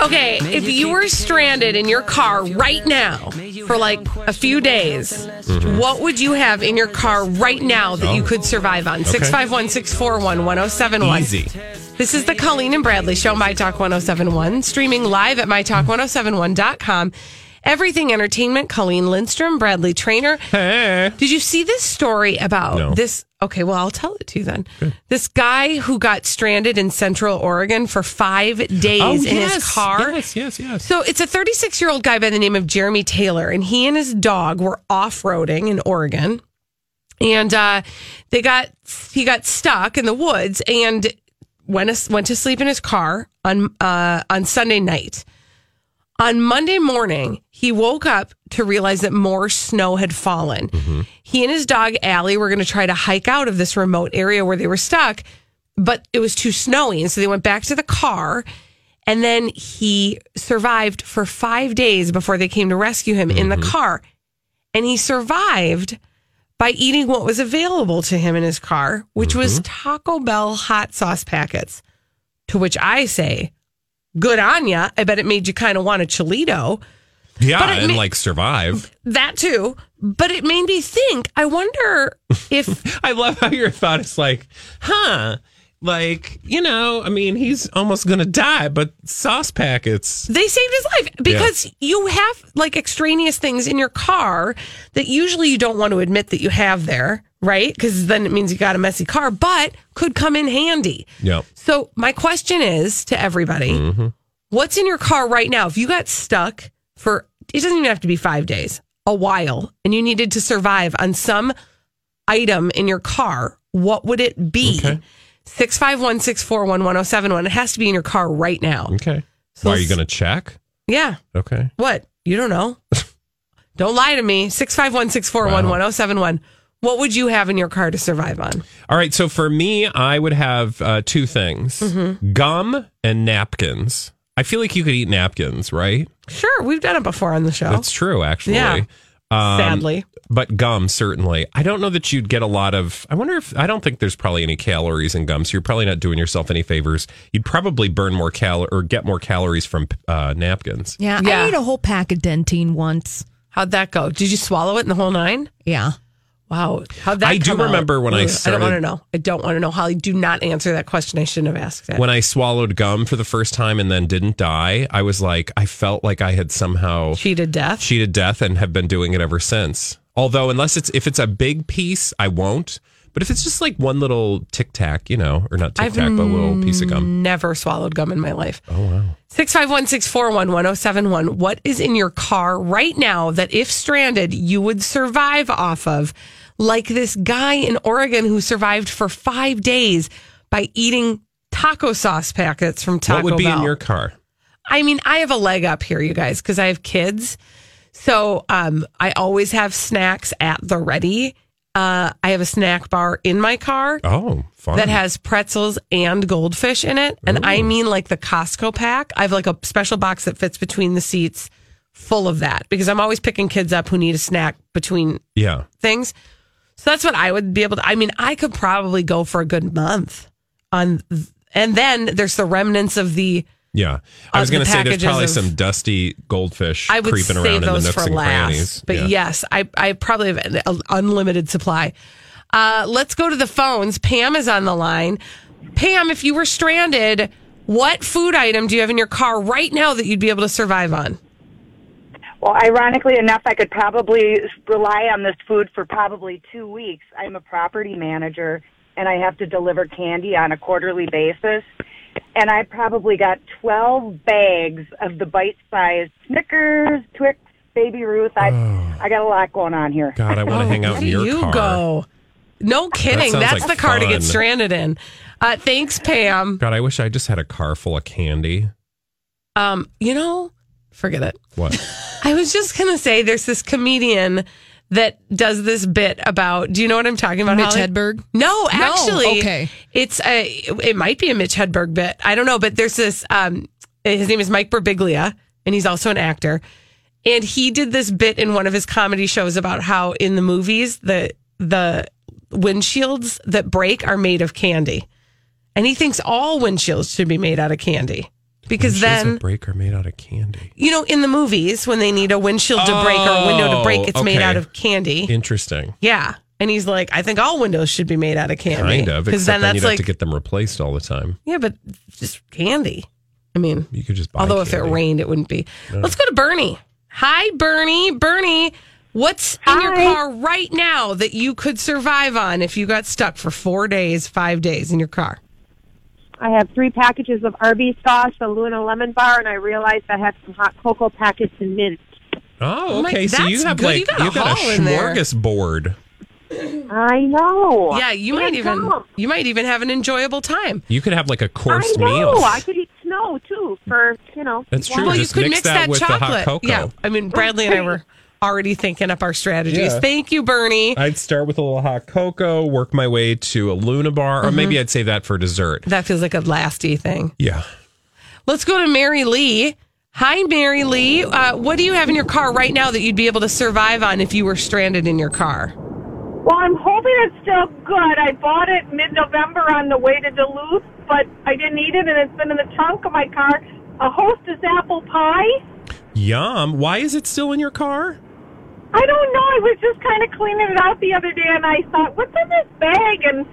Okay, if you were stranded in your car right now for like a few days, what would you have in your car right now that you could survive on? 651-641-1071. Easy. This is the Colleen and Bradley Show, My Talk 1071, streaming live at mytalk1071.com. Everything Entertainment, Colleen Lindstrom, Bradley Traynor. Hey. Did you see this story about this? Okay, well, I'll tell it to you then. Okay. This guy who got stranded in Central Oregon for 5 days in his car. Yes. So it's a 36-year-old guy by the name of Jeremy Taylor, and he and his dog were off-roading in Oregon. And he got stuck in the woods and went to sleep in his car on Sunday night. On Monday morning, he woke up to realize that more snow had fallen. Mm-hmm. He and his dog, Allie, were going to try to hike out of this remote area where they were stuck, but it was too snowy. And so they went back to the car, and then he survived for 5 days before they came to rescue him in the car. And he survived by eating what was available to him in his car, which was Taco Bell hot sauce packets, to which I say, good on ya. I bet it made you kind of want a Chilito. Yeah, and survive. That too. But it made me think, I wonder if... I love how your thought is he's almost going to die, but sauce packets. They saved his life because you have extraneous things in your car that usually you don't want to admit that you have there, right? Because then it means you got a messy car, but could come in handy. Yep. So my question is to everybody, what's in your car right now? If you got stuck for, it doesn't even have to be 5 days, a while, and you needed to survive on some item in your car, what would it be? Okay. 651-641-1071. It has to be in your car right now. Okay. So are you going to check? Yeah. Okay. What? You don't know. Don't lie to me. 651-641-1071. What would you have in your car to survive on? All right. So for me, I would have two things. Gum and napkins. I feel like you could eat napkins, right? Sure. We've done it before on the show. That's true, actually. Yeah. Sadly. But gum, certainly. I don't know that you'd get a lot of... I don't think there's probably any calories in gum, so you're probably not doing yourself any favors. You'd probably burn more get more calories from napkins. Yeah. I ate a whole pack of Dentyne once. How'd that go? Did you swallow it in the whole nine? Yeah. Wow. How'd that come out? Remember when I started... I don't want to know. Holly, do not answer that question. I shouldn't have asked it. When I swallowed gum for the first time and then didn't die, I was like, I felt like I had somehow... Cheated death and have been doing it ever since. Although, if it's a big piece, I won't. But if it's just one little Tic Tac, or not Tic Tac, but a little piece of gum. I've never swallowed gum in my life. Oh, wow. 651-641-1071. What is in your car right now that, if stranded, you would survive off of? Like this guy in Oregon who survived for 5 days by eating taco sauce packets from Taco Bell. What would be in your car? I mean, I have a leg up here, you guys, because I have kids. So I always have snacks at the ready. I have a snack bar in my car that has pretzels and goldfish in it. And I mean the Costco pack. I have a special box that fits between the seats full of that because I'm always picking kids up who need a snack between things. So that's what I would be able to... I mean, I could probably go for a good month on... And then there's the remnants of the... Yeah. I was going to say there's probably some dusty goldfish creeping around in the nooks and crannies. But yes, I probably have an unlimited supply. Let's go to the phones. Pam is on the line. Pam, if you were stranded, What food item do you have in your car right now that you'd be able to survive on? Well, ironically enough, I could probably rely on this food for probably 2 weeks. I'm a property manager, and I have to deliver candy on a quarterly basis. And I probably got 12 bags of the bite-sized Snickers, Twix, Baby Ruth. I got a lot going on here. God, I want to hang out in your car. Go. No kidding. That's like the car fun to get stranded in. Thanks, Pam. God, I wish I just had a car full of candy. You know, forget it. What? I was just going to say there's this comedian that does this bit about, do you know what I'm talking about? Mitch Hedberg? No, actually. No. Okay. It might be a Mitch Hedberg bit. I don't know, but there's this, his name is Mike Birbiglia, and he's also an actor. And he did this bit in one of his comedy shows about how in the movies, the windshields that break are made of candy. And he thinks all windshields should be made out of candy. Because then windshields that break are made out of candy. You know, in the movies, when they need a windshield to break or a window to break, it's made out of candy. Interesting. Yeah. And he's like, I think all windows should be made out of candy. Kind of, because then you'd have to get them replaced all the time. Yeah, but just candy. I mean, you could just buy although candy. If it rained, it wouldn't be. No. Let's go to Bernie. Hi, Bernie. Bernie, what's in your car right now that you could survive on if you got stuck for 4 days, 5 days in your car? I have 3 packages of Arby's sauce, a Luna lemon bar, and I realized I had some hot cocoa packets and mint. Oh, okay. So you have good. you got a smorgasbord. I know. Yeah, you might even have an enjoyable time. You could have like a course meal. Oh, I could eat snow too for, you know. That's true. Well, just you could mix that with chocolate. The hot cocoa. Yeah. I mean, Bradley and I were already thinking up our strategies. Yeah. Thank you, Bernie. I'd start with a little hot cocoa, work my way to a Luna bar, or maybe I'd save that for dessert. That feels like a lasty thing. Yeah. Let's go to Mary Lee. Hi, Mary Lee. What do you have in your car right now that you'd be able to survive on if you were stranded in your car? Well, I'm hoping it's still good. I bought it mid-November on the way to Duluth, but I didn't eat it, and it's been in the trunk of my car. A Hostess apple pie. Yum. Why is it still in your car? I don't know. I was just kind of cleaning it out the other day, and I thought, what's in this bag? And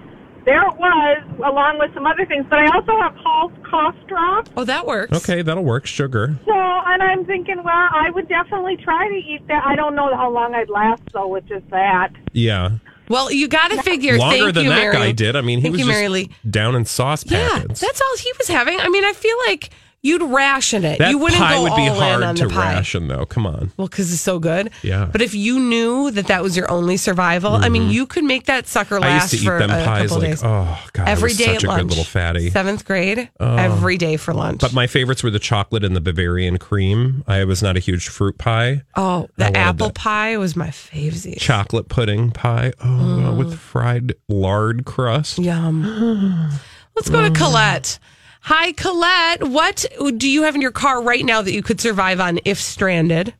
there it was, along with some other things. But I also have Hall's cough drops. Oh, that works. Okay, that'll work. Sugar. So, and I'm thinking, well, I would definitely try to eat that. I don't know how long I'd last, though, with just that. Yeah. Well, you got to figure. Longer than that guy did. I mean, he was just down in sauce packets. Yeah, that's all he was having. I mean, I feel like you'd ration it. That you wouldn't pie go would all be hard in on to the pie. Ration, though. Come on. Well, because it's so good. Yeah. But if you knew that was your only survival, I mean, you could make that sucker last for a couple days. I used to eat them pies every day at lunch. Such a good little fatty. 7th grade, every day for lunch. But my favorites were the chocolate and the Bavarian cream. I was not a huge fruit pie. Oh, the apple pie was my favorite. Chocolate pudding pie. Oh, with fried lard crust. Yum. Let's go to Colette. Hi, Colette. What do you have in your car right now that you could survive on if stranded?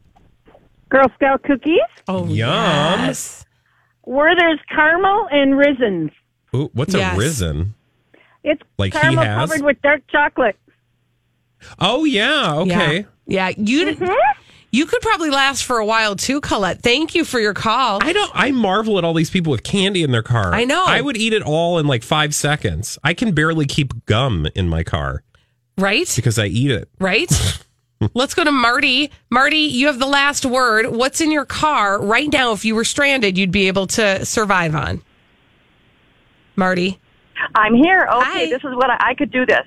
Girl Scout cookies. Oh, yum. Yes. Werther's caramel and raisins. Ooh, what's a raisin? It's like caramel covered with dark chocolate. Oh, yeah. Okay. Yeah. You could probably last for a while, too, Colette. Thank you for your call. I marvel at all these people with candy in their car. I know. I would eat it all in like 5 seconds. I can barely keep gum in my car. Right? Because I eat it. Right? Let's go to Marty. Marty, you have the last word. What's in your car right now if you were stranded you'd be able to survive on? Marty? I'm here. Okay, hi. This is what I could do this.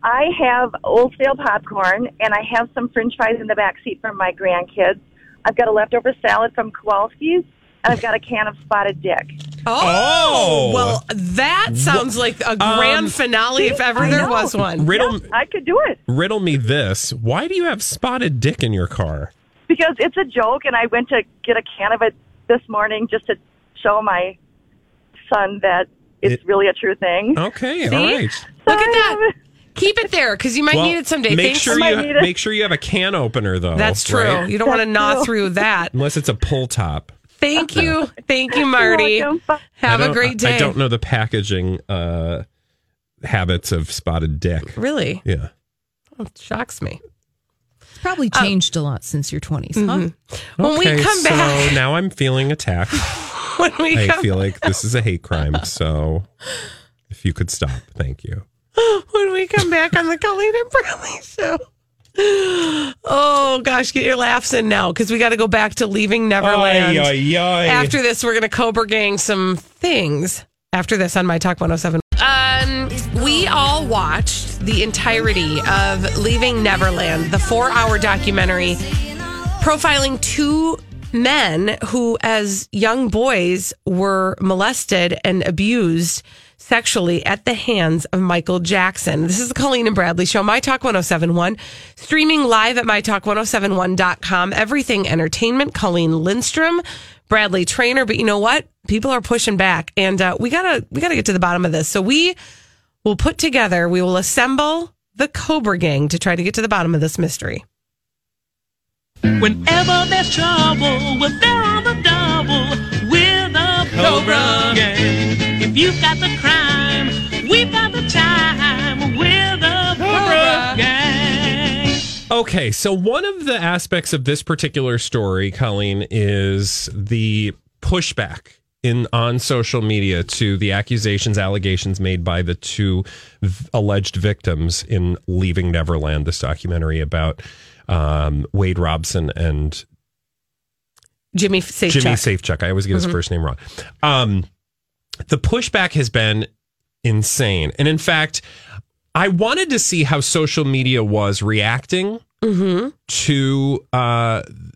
I have Old Stale popcorn, and I have some french fries in the back seat from my grandkids. I've got a leftover salad from Kowalski's, and I've got a can of Spotted Dick. Oh! Well, that sounds like a grand finale if ever there was one. I could do it. Riddle me this. Why do you have Spotted Dick in your car? Because it's a joke, and I went to get a can of it this morning just to show my son that it's really a true thing. Okay, all right. Sorry. Look at that. Keep it there, because you might need it someday. Make sure you have a can opener, though. That's true. Right? You don't want to gnaw through that. Unless it's a pull top. Thank you. Thank you, Marty. Have a great day. I don't know the packaging habits of Spotted Dick. Really? Yeah. Oh, it shocks me. It's probably changed a lot since your 20s, huh? When we come back. So now I'm feeling attacked. I feel like this is a hate crime, so if you could stop, thank you. When we come back on the Colleen and Bradley show. Oh, gosh, get your laughs in now, because we got to go back to Leaving Neverland. After this, we're going to Cobra Gang some things. After this on My Talk 107. We all watched the entirety of Leaving Neverland, the 4-hour documentary profiling two men who, as young boys, were molested and abused sexually at the hands of Michael Jackson. This is the Colleen and Bradley Show, My Talk 1071, streaming live at mytalk1071.com. Everything Entertainment, Colleen Lindstrom, Bradley Traynor. But you know what? People are pushing back, and we gotta get to the bottom of this. So we will put together, we will assemble the Cobra Gang to try to get to the bottom of this mystery. Whenever there's trouble, we're there on the double. We're the Cobra Gang. If you've got the crime, we've got the time. We're the Cobra Gang. Okay, so one of the aspects of this particular story, Colleen, is the pushback on social media to the allegations made by the two alleged victims in Leaving Neverland, this documentary about Wade Robson and Jimmy Safechuck. I always get his first name wrong. The pushback has been insane. And in fact, I wanted to see how social media was reacting to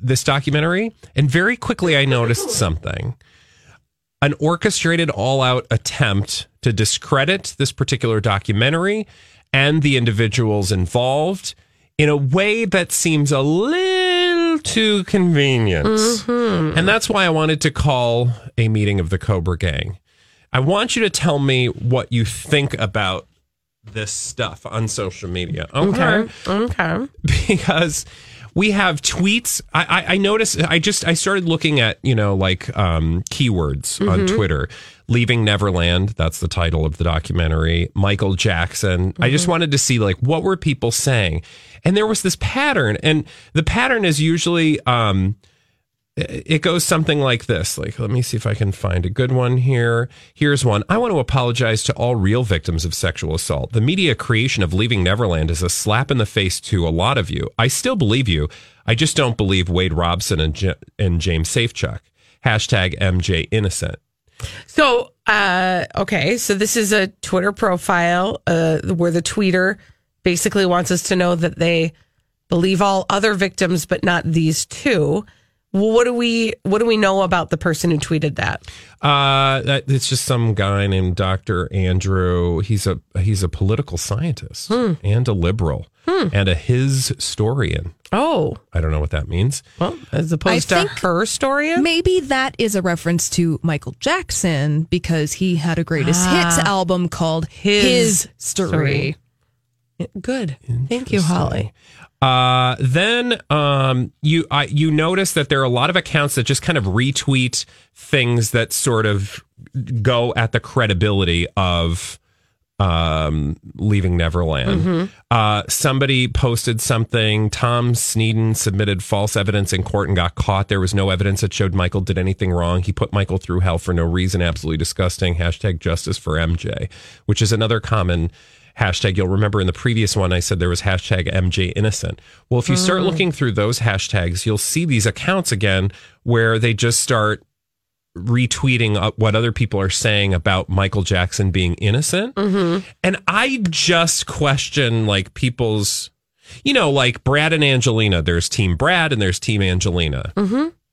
this documentary. And very quickly, I noticed something. An orchestrated all-out attempt to discredit this particular documentary and the individuals involved in a way that seems a little too convenient. And that's why I wanted to call a meeting of the Cobra Gang. I want you to tell me what you think about this stuff on social media. Okay. Because we have tweets. I noticed, I started looking at, keywords on Twitter. Leaving Neverland, that's the title of the documentary. Michael Jackson. I just wanted to see, what were people saying? And there was this pattern. And the pattern is usually, it goes something like this. Let me see if I can find a good one here. Here's one. I want to apologize to all real victims of sexual assault. The media creation of Leaving Neverland is a slap in the face to a lot of you. I still believe you. I just don't believe Wade Robson and James Safechuck. Hashtag MJ Innocent. So, okay. So this is a Twitter profile where the tweeter basically wants us to know that they believe all other victims, but not these two. What do we know about the person who tweeted that? It's just some guy named Dr. Andrew. He's a political scientist and a liberal and a his historian. Oh, I don't know what that means. Well, as opposed to her historian, maybe that is a reference to Michael Jackson because he had a greatest hits album called His Story. Good, thank you, Holly. You notice that there are a lot of accounts that just kind of retweet things that sort of go at the credibility of Leaving Neverland. Somebody posted something. Tom Sneeden submitted false evidence in court and got caught. There was no evidence that showed Michael did anything wrong. He put Michael through hell for no reason. Absolutely disgusting. Hashtag justice for MJ, which is another common hashtag. You'll remember in the previous one, I said there was hashtag MJ Innocent. Well, if you start looking through those hashtags, you'll see these accounts again where they just start retweeting what other people are saying about Michael Jackson being innocent. And I just question people's, Brad and Angelina, there's Team Brad and there's Team Angelina.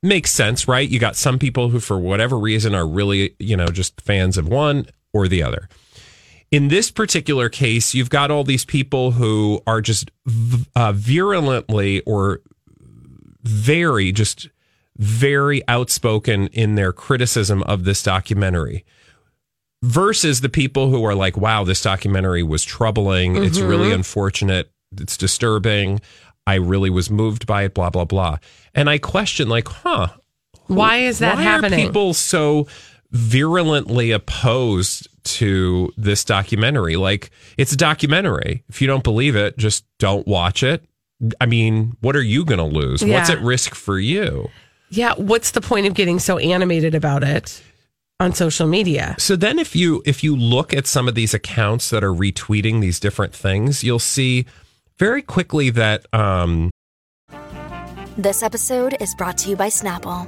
Makes sense, right? You got some people who, for whatever reason, are really, just fans of one or the other. In this particular case, you've got all these people who are just virulently or very outspoken in their criticism of this documentary versus the people who are like, wow, this documentary was troubling. It's really unfortunate. It's disturbing. I really was moved by it, blah, blah, blah. And I question why is that happening? Why are people so virulently opposed to this documentary? It's a documentary. If you don't believe it, just don't watch it. I mean, what are you going to lose? Yeah. What's at risk for you? Yeah. What's the point of getting so animated about it? on social media. So then if you look at some of these accounts that are retweeting these different things, you'll see very quickly that... This episode is brought to you by Snapple.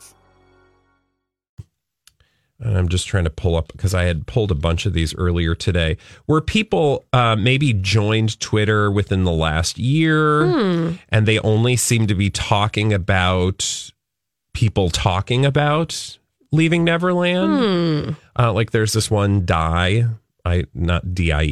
And I'm just trying to pull up, because I had pulled a bunch of these earlier today, where people maybe joined Twitter within the last year, and they only seem to be talking about people talking about Leaving Neverland. Like there's this one, DAI, joined in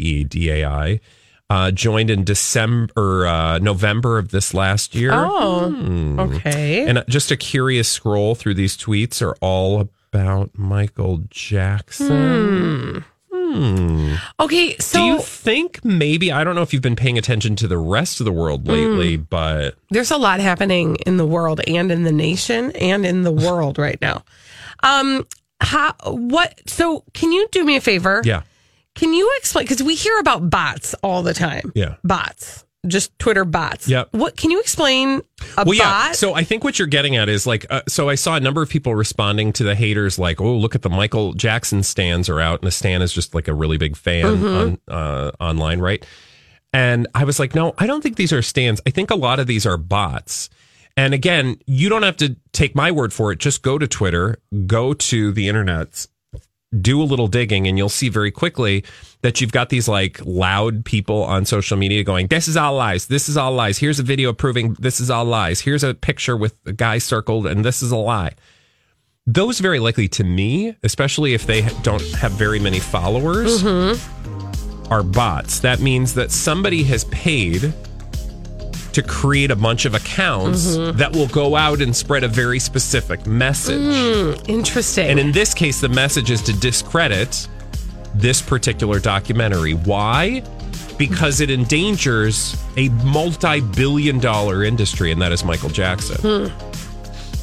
November of this last year. Okay. And just a curious scroll through these tweets are all about Michael Jackson. Okay, so... Do you think maybe... I don't know if you've been paying attention to the rest of the world lately, but... There's a lot happening in the world and in the nation and in the world right now. So, can you do me a favor? Yeah. Can you explain... Because we hear about bots all the time. Yeah. Bots. Just Twitter bots. Yep. What can you explain a bot? So I think what you're getting at is like, so I saw a number of people responding to the haters like, oh, look at the Michael Jackson stans are out. And the stan is just like a really big fan online, right? And I was like, no, I don't think these are stans. I think a lot of these are bots. And again, you don't have to take my word for it. Just go to Twitter, go to the internet, do a little digging, and you'll see very quickly that you've got these like loud people on social media going, this is all lies. This is all lies. Here's a video proving this is all lies. Here's a picture with a guy circled and this is a lie. Those very likely to me, especially if they don't have very many followers, are bots. That means that somebody has paid to create a bunch of accounts that will go out and spread a very specific message. Interesting. And in this case, the message is to discredit this particular documentary. Why? Because it endangers a multi-billion-dollar industry, and that is Michael Jackson.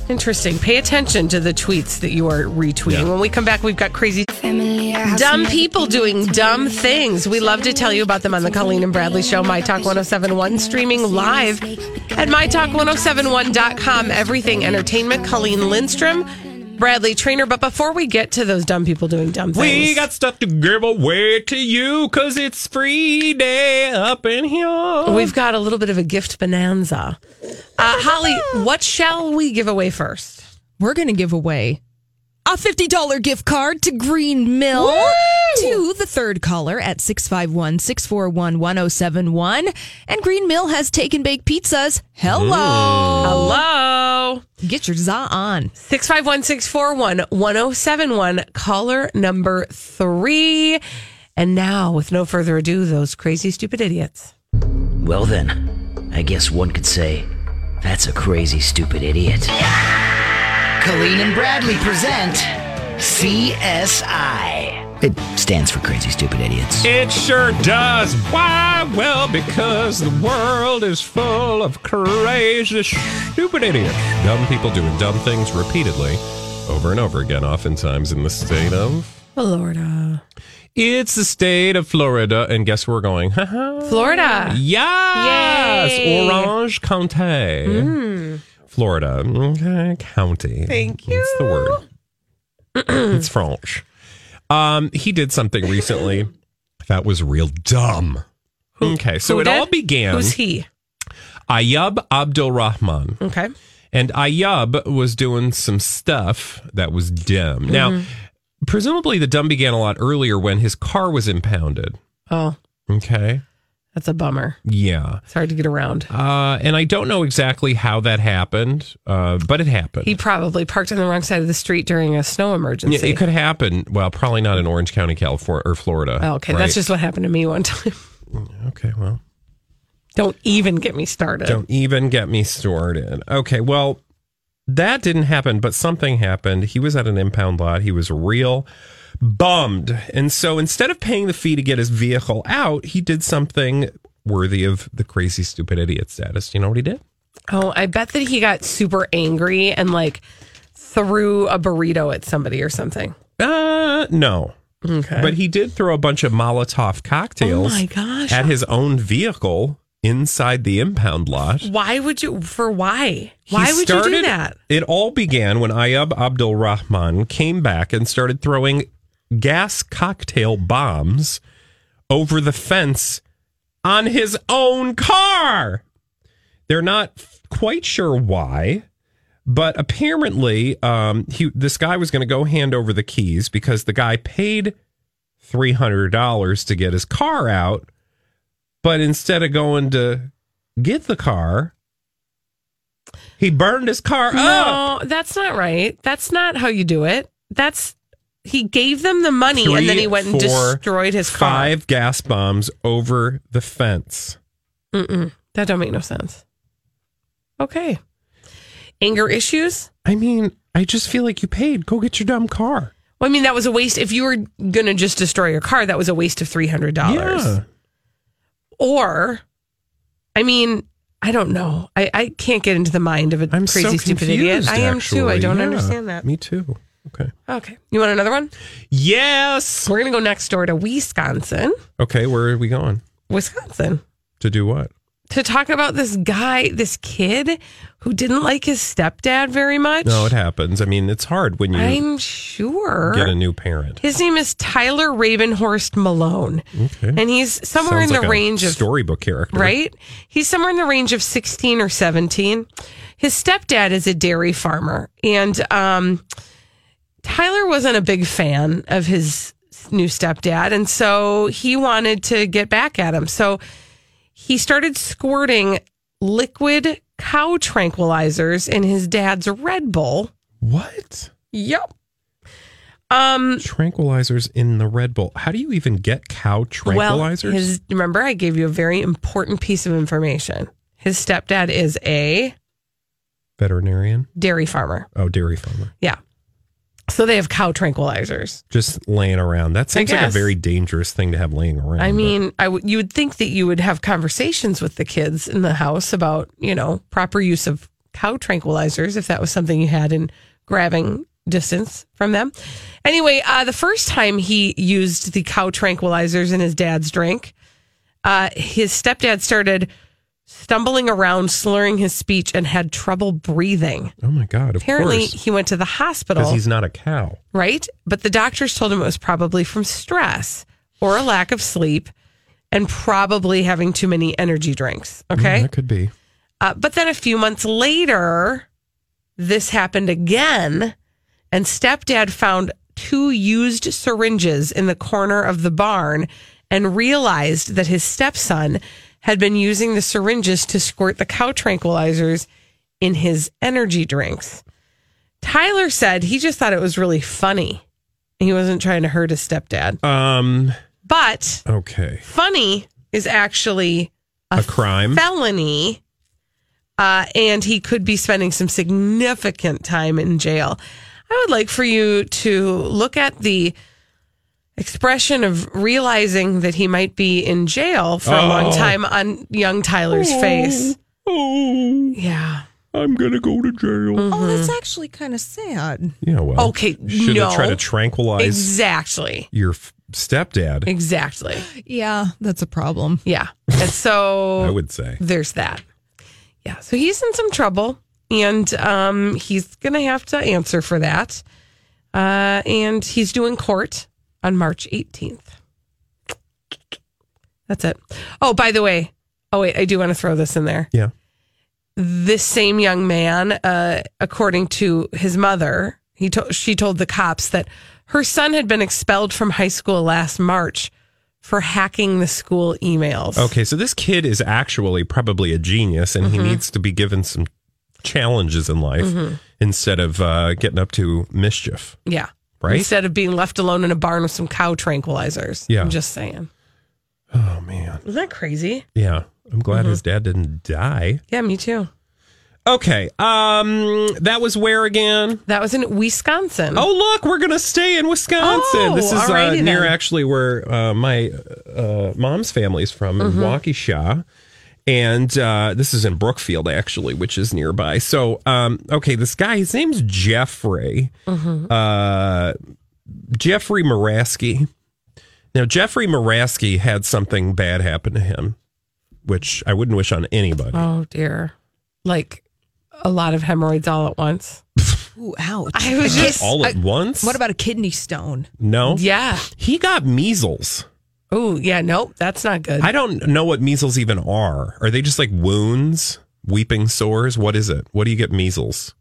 Interesting. Pay attention to the tweets that you are retweeting. When we come back, we've got crazy dumb people doing dumb things. We love to tell you about them on the Colleen and Bradley Show, My Talk 1071, streaming live at mytalk1071.com. Everything entertainment. Colleen Lindstrom, Bradley Traynor. But before we get to those dumb people doing dumb things, we got stuff to give away to you because it's free day up in here. We've got a little bit of a gift bonanza. Holly, what shall we give away first? We're going to give away a $50 gift card to Green Mill, to the third caller at 651-641-1071. And Green Mill has take and bake pizzas. Hello. Hello. Get your za on. 651-641-1071, caller number 3. And now, with no further ado, those crazy, stupid idiots. Well then, I guess one could say, that's a crazy, stupid idiot. Yeah! Colleen and Bradley present CSI. It stands for Crazy Stupid Idiots. It sure does. Why? Well, because the world is full of crazy, stupid idiots. Dumb people doing dumb things repeatedly over and over again, oftentimes in the state of... Florida. It's the state of Florida, and guess where we're going? Florida. Yes. Yay. Orange County. Florida. Okay. County. Thank you. That's the word. It's French. He did something recently that was real dumb. Okay. So it all began. Who's he? Ayyub Abdulrahman. Okay. And Ayyub was doing some stuff that was dumb. Now, presumably the dumb began a lot earlier when his car was impounded. Oh. Okay. That's a bummer. Yeah. It's hard to get around. And I don't know exactly how that happened, but it happened. He probably parked on the wrong side of the street during a snow emergency. Yeah, it could happen. Well, probably not in Orange County, California, or Florida. Oh, okay, right? That's just what happened to me one time. Okay, well. Don't even get me started. Don't even get me started. Okay, well, that didn't happen, but something happened. He was at an impound lot. He was real bummed. And so instead of paying the fee to get his vehicle out, he did something worthy of the crazy, stupid idiot status. Do you know what he did? Oh, I bet that he got super angry and like threw a burrito at somebody or something. No. Okay. But he did throw a bunch of Molotov cocktails at his own vehicle inside the impound lot. Why would you, for why? Why would you do that? It all began when Ayyub Abdulrahman came back and started throwing gas cocktail bombs over the fence on his own car. They're not quite sure why, but apparently this guy was going to go hand over the keys because the guy paid $300 to get his car out, but instead of going to get the car, he burned his car up. No, that's not right. That's not how you do it. He gave them the money and then he went and destroyed his car. 5 gas bombs over the fence. That don't make no sense. Okay. Anger issues? I mean, I just feel like you paid. Go get your dumb car. Well, I mean, that was a waste. If you were going to just destroy your car, that was a waste of $300. Yeah. Or, I mean, I don't know. I can't get into the mind of a crazy, stupid idiot. I am too. I don't understand that. Me too. Okay. Okay. You want another one? Yes. We're going to go next door to Wisconsin. Okay. Where are we going? Wisconsin. To do what? To talk about this guy, this kid who didn't like his stepdad very much. No, it happens. I mean, it's hard when you get a new parent. His name is Tyler Ravenhorst Malone. Okay. And he's somewhere in the range of storybook character. Right? He's somewhere in the range of 16 or 17. His stepdad is a dairy farmer, and Tyler wasn't a big fan of his new stepdad, and so he wanted to get back at him. So he started squirting liquid cow tranquilizers in his dad's Red Bull. What? Yep. Tranquilizers in the Red Bull. How do you even get cow tranquilizers? Well, remember, I gave you a very important piece of information. His stepdad is a veterinarian? Dairy farmer. Oh, dairy farmer. Yeah. So they have cow tranquilizers. Just laying around. That seems like a very dangerous thing to have laying around. I mean, you would think that you would have conversations with the kids in the house about, you know, proper use of cow tranquilizers, if that was something you had in grabbing distance from them. Anyway, the first time he used the cow tranquilizers in his dad's drink, his stepdad started stumbling around, slurring his speech, and had trouble breathing. Oh, my God. Apparently, he went to the hospital. Because he's not a cow. Right? But the doctors told him it was probably from stress or a lack of sleep and probably having too many energy drinks. Okay? That could be. But then a few months later, this happened again, and stepdad found 2 used syringes in the corner of the barn and realized that his stepson had been using the syringes to squirt the cow tranquilizers in his energy drinks. Tyler said he just thought it was really funny. He wasn't trying to hurt his stepdad. But okay, funny is actually a crime, felony, and he could be spending some significant time in jail. I would like for you to look at the expression of realizing that he might be in jail for a long time on young Tyler's face. Oh, yeah. I'm going to go to jail. Oh, that's actually kind of sad. Yeah, well. Okay, shouldn't try to tranquilize your stepdad. Exactly. Yeah, that's a problem. Yeah. And so I would say there's that. Yeah, so he's in some trouble, and he's going to have to answer for that. And he's due in court on March 18th. That's it. Oh, by the way. Oh, wait. I do want to throw this in there. Yeah. This same young man, according to his mother, she told the cops that her son had been expelled from high school last March for hacking the school emails. Okay, so this kid is actually probably a genius, and mm-hmm. he needs to be given some challenges in life mm-hmm. instead of getting up to mischief. Yeah. Right? Instead of being left alone in a barn with some cow tranquilizers. Yeah. I'm just saying. Oh, man. Isn't that crazy? Yeah. I'm glad mm-hmm. his dad didn't die. Yeah, me too. Okay. That was where again? That was in Wisconsin. Oh, look, we're going to stay in Wisconsin. Oh, this is near actually where my mom's family is from mm-hmm. in Waukesha. And this is in Brookfield, actually, which is nearby. So, okay, this guy, his name's Jeffrey. Mm-hmm. Jeffrey Moraski. Now, Jeffrey Moraski had something bad happen to him, which I wouldn't wish on anybody. Oh, dear. Like a lot of hemorrhoids all at once. Ooh, ouch. I was just all at once? What about a kidney stone? No. Yeah. He got measles. Oh, yeah, nope, that's not good. I don't know what measles even are. Are they just like wounds, weeping sores? What is it? What do you get measles?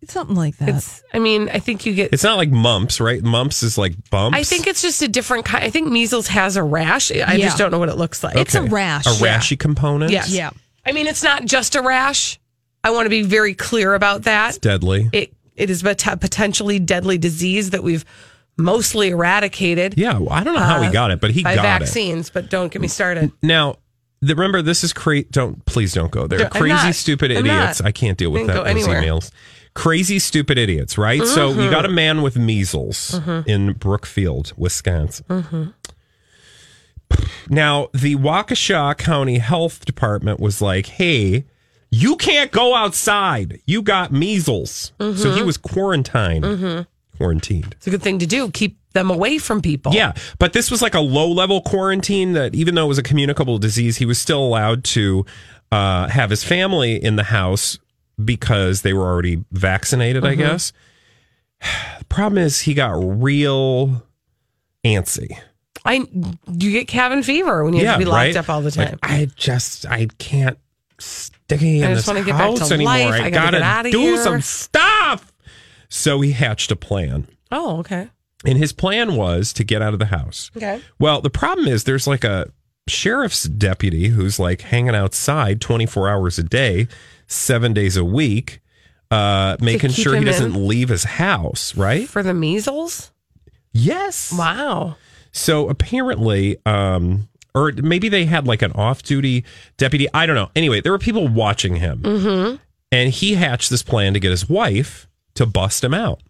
It's something like that. I think you get... It's not like mumps, right? Mumps is like bumps? I think it's just a different kind. I think measles has a rash. I just don't know what it looks like. Okay. It's a rash. A rashy component? Yes. Yeah. I mean, it's not just a rash. I want to be very clear about that. It's deadly. It is a potentially deadly disease that we've... mostly eradicated. Yeah, well, I don't know how he got it, but he got vaccines, it. But don't get me started. Now, remember, this is crazy. Please don't go there. Crazy, stupid idiots. I can't deal with that. Those emails. Crazy, stupid idiots, right? Mm-hmm. So you got a man with measles mm-hmm. in Brookfield, Wisconsin. Mm-hmm. Now, the Waukesha County Health Department was like, hey, you can't go outside. You got measles. Mm-hmm. So he was quarantined. Mm-hmm. It's a good thing to do. Keep them away from people. Yeah. But this was like a low level quarantine that even though it was a communicable disease, he was still allowed to have his family in the house because they were already vaccinated, mm-hmm. I guess. The problem is he got real antsy. You get cabin fever when you have to be locked up all the time. Like, I can't stick in this house anymore. Life. I gotta do here. Some stuff. So he hatched a plan. Oh, okay. And his plan was to get out of the house. Okay. Well, the problem is there's like a sheriff's deputy who's like hanging outside 24 hours a day, 7 days a week, making sure he doesn't leave his house, right? For the measles? Yes. Wow. So apparently, or maybe they had like an off-duty deputy. I don't know. Anyway, there were people watching him. Mm-hmm. And he hatched this plan to get his wife to bust him out.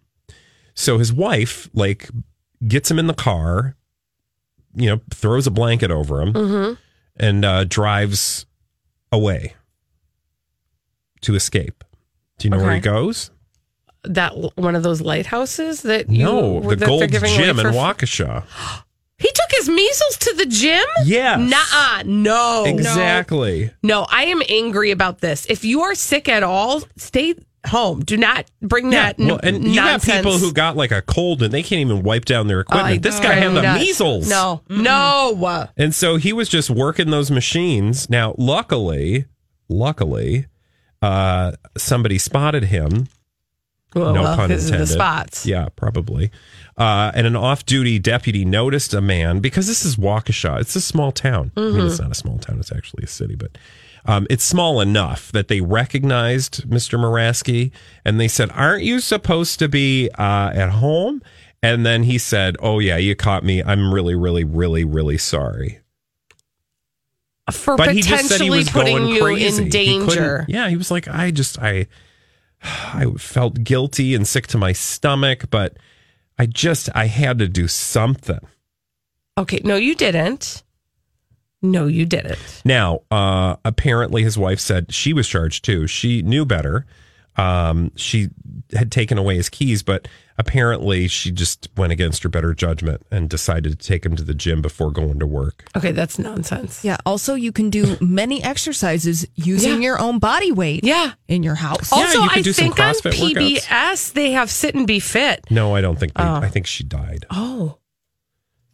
So his wife, like, gets him in the car, you know, throws a blanket over him, mm-hmm. and drives away to escape. Do you know where he goes? That one of those lighthouses that the Gold Gym in Waukesha. He took his measles to the gym? Yes. Nuh-uh. No. Exactly. No, I am angry about this. If you are sick at all, stay home. Do not bring that and you nonsense. Have people who got like a cold and they can't even wipe down their equipment. This guy had the measles. No. Mm-mm. No. And so he was just working those machines. Now, luckily, somebody spotted him. Well, no pun intended. The spots. Yeah, probably. And an off-duty deputy noticed a man, because this is Waukesha. It's a small town. Mm-hmm. I mean, it's not a small town. It's actually a city, but... it's small enough that they recognized Mr. Moraski, and they said, aren't you supposed to be at home? And then he said, oh, yeah, you caught me. I'm really, really, really, really sorry. But he just said he was going crazy. In danger. He was like, I felt guilty and sick to my stomach, but I had to do something. Okay, no, you didn't. No, you didn't. Now, apparently his wife said she was charged too. She knew better. She had taken away his keys, but apparently she just went against her better judgment and decided to take him to the gym before going to work. Okay, that's nonsense. Yeah. Also, you can do many exercises using your own body weight in your house. Also, you can do some CrossFit workouts. I think on PBS they have Sit and Be Fit. No, I don't think. I think she died. Oh.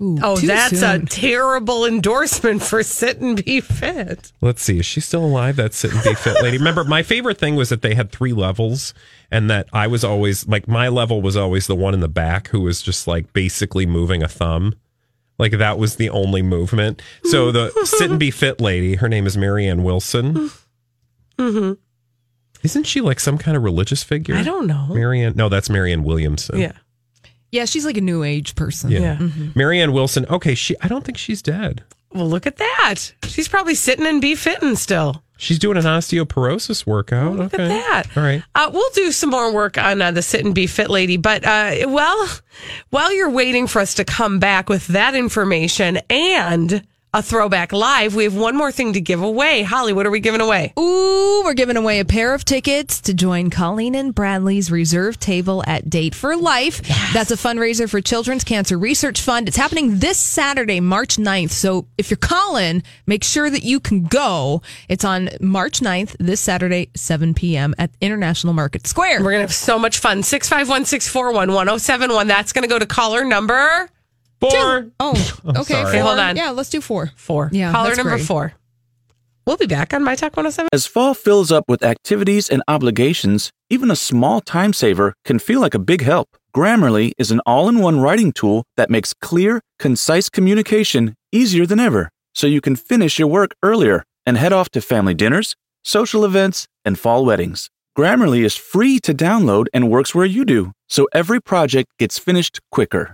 Ooh, that's soon. A terrible endorsement for Sit and Be Fit. Let's see. Is she still alive, that Sit and Be Fit lady? Remember, my favorite thing was that they had three levels and that I was always, like, my level was always the one in the back who was just, like, basically moving a thumb. Like, that was the only movement. So the sit and be fit lady, her name is Marianne Wilson. Mm-hmm. Isn't she like some kind of religious figure? I don't know. Marianne. No, that's Marianne Williamson. Yeah. Yeah, she's like a new age person. Yeah. Mm-hmm. Marianne Wilson. Okay, I don't think she's dead. Well, look at that. She's probably sitting and be fitting still. She's doing an osteoporosis workout. Look at that. All right. We'll do some more work on the sit and be fit lady. But while you're waiting for us to come back with that information and a throwback live, we have one more thing to give away. Holly, what are we giving away? Ooh, we're giving away a pair of tickets to join Colleen and Bradley's Reserve Table at Date for Life. Yes. That's a fundraiser for Children's Cancer Research Fund. It's happening this Saturday, March 9th. So if you're calling, make sure that you can go. It's on March 9th, this Saturday, 7 p.m. at International Market Square. We're going to have so much fun. 651-641-1071. That's going to go to caller number... 4. Two. Oh, okay. Okay, hold on. Yeah, let's do 4. 4. Yeah, caller number great. 4. We'll be back on My Talk 107. As fall fills up with activities and obligations, even a small time saver can feel like a big help. Grammarly is an all-in-one writing tool that makes clear, concise communication easier than ever, so you can finish your work earlier and head off to family dinners, social events, and fall weddings. Grammarly is free to download and works where you do, so every project gets finished quicker.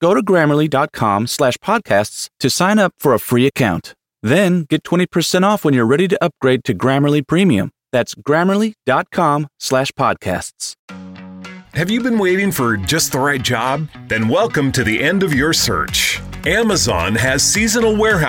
Go to Grammarly.com/podcasts to sign up for a free account. Then get 20% off when you're ready to upgrade to Grammarly Premium. That's Grammarly.com/podcasts. Have you been waiting for just the right job? Then welcome to the end of your search. Amazon has seasonal warehouse.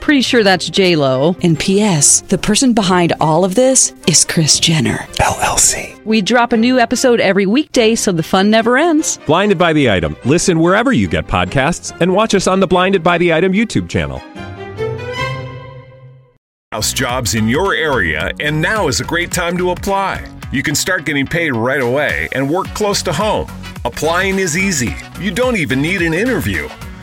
Pretty sure that's J-Lo. And P.S., the person behind all of this is Kris Jenner, LLC. We drop a new episode every weekday so the fun never ends. Blinded by the Item. Listen wherever you get podcasts and watch us on the Blinded by the Item YouTube channel. House jobs in your area, and now is a great time to apply. You can start getting paid right away and work close to home. Applying is easy. You don't even need an interview.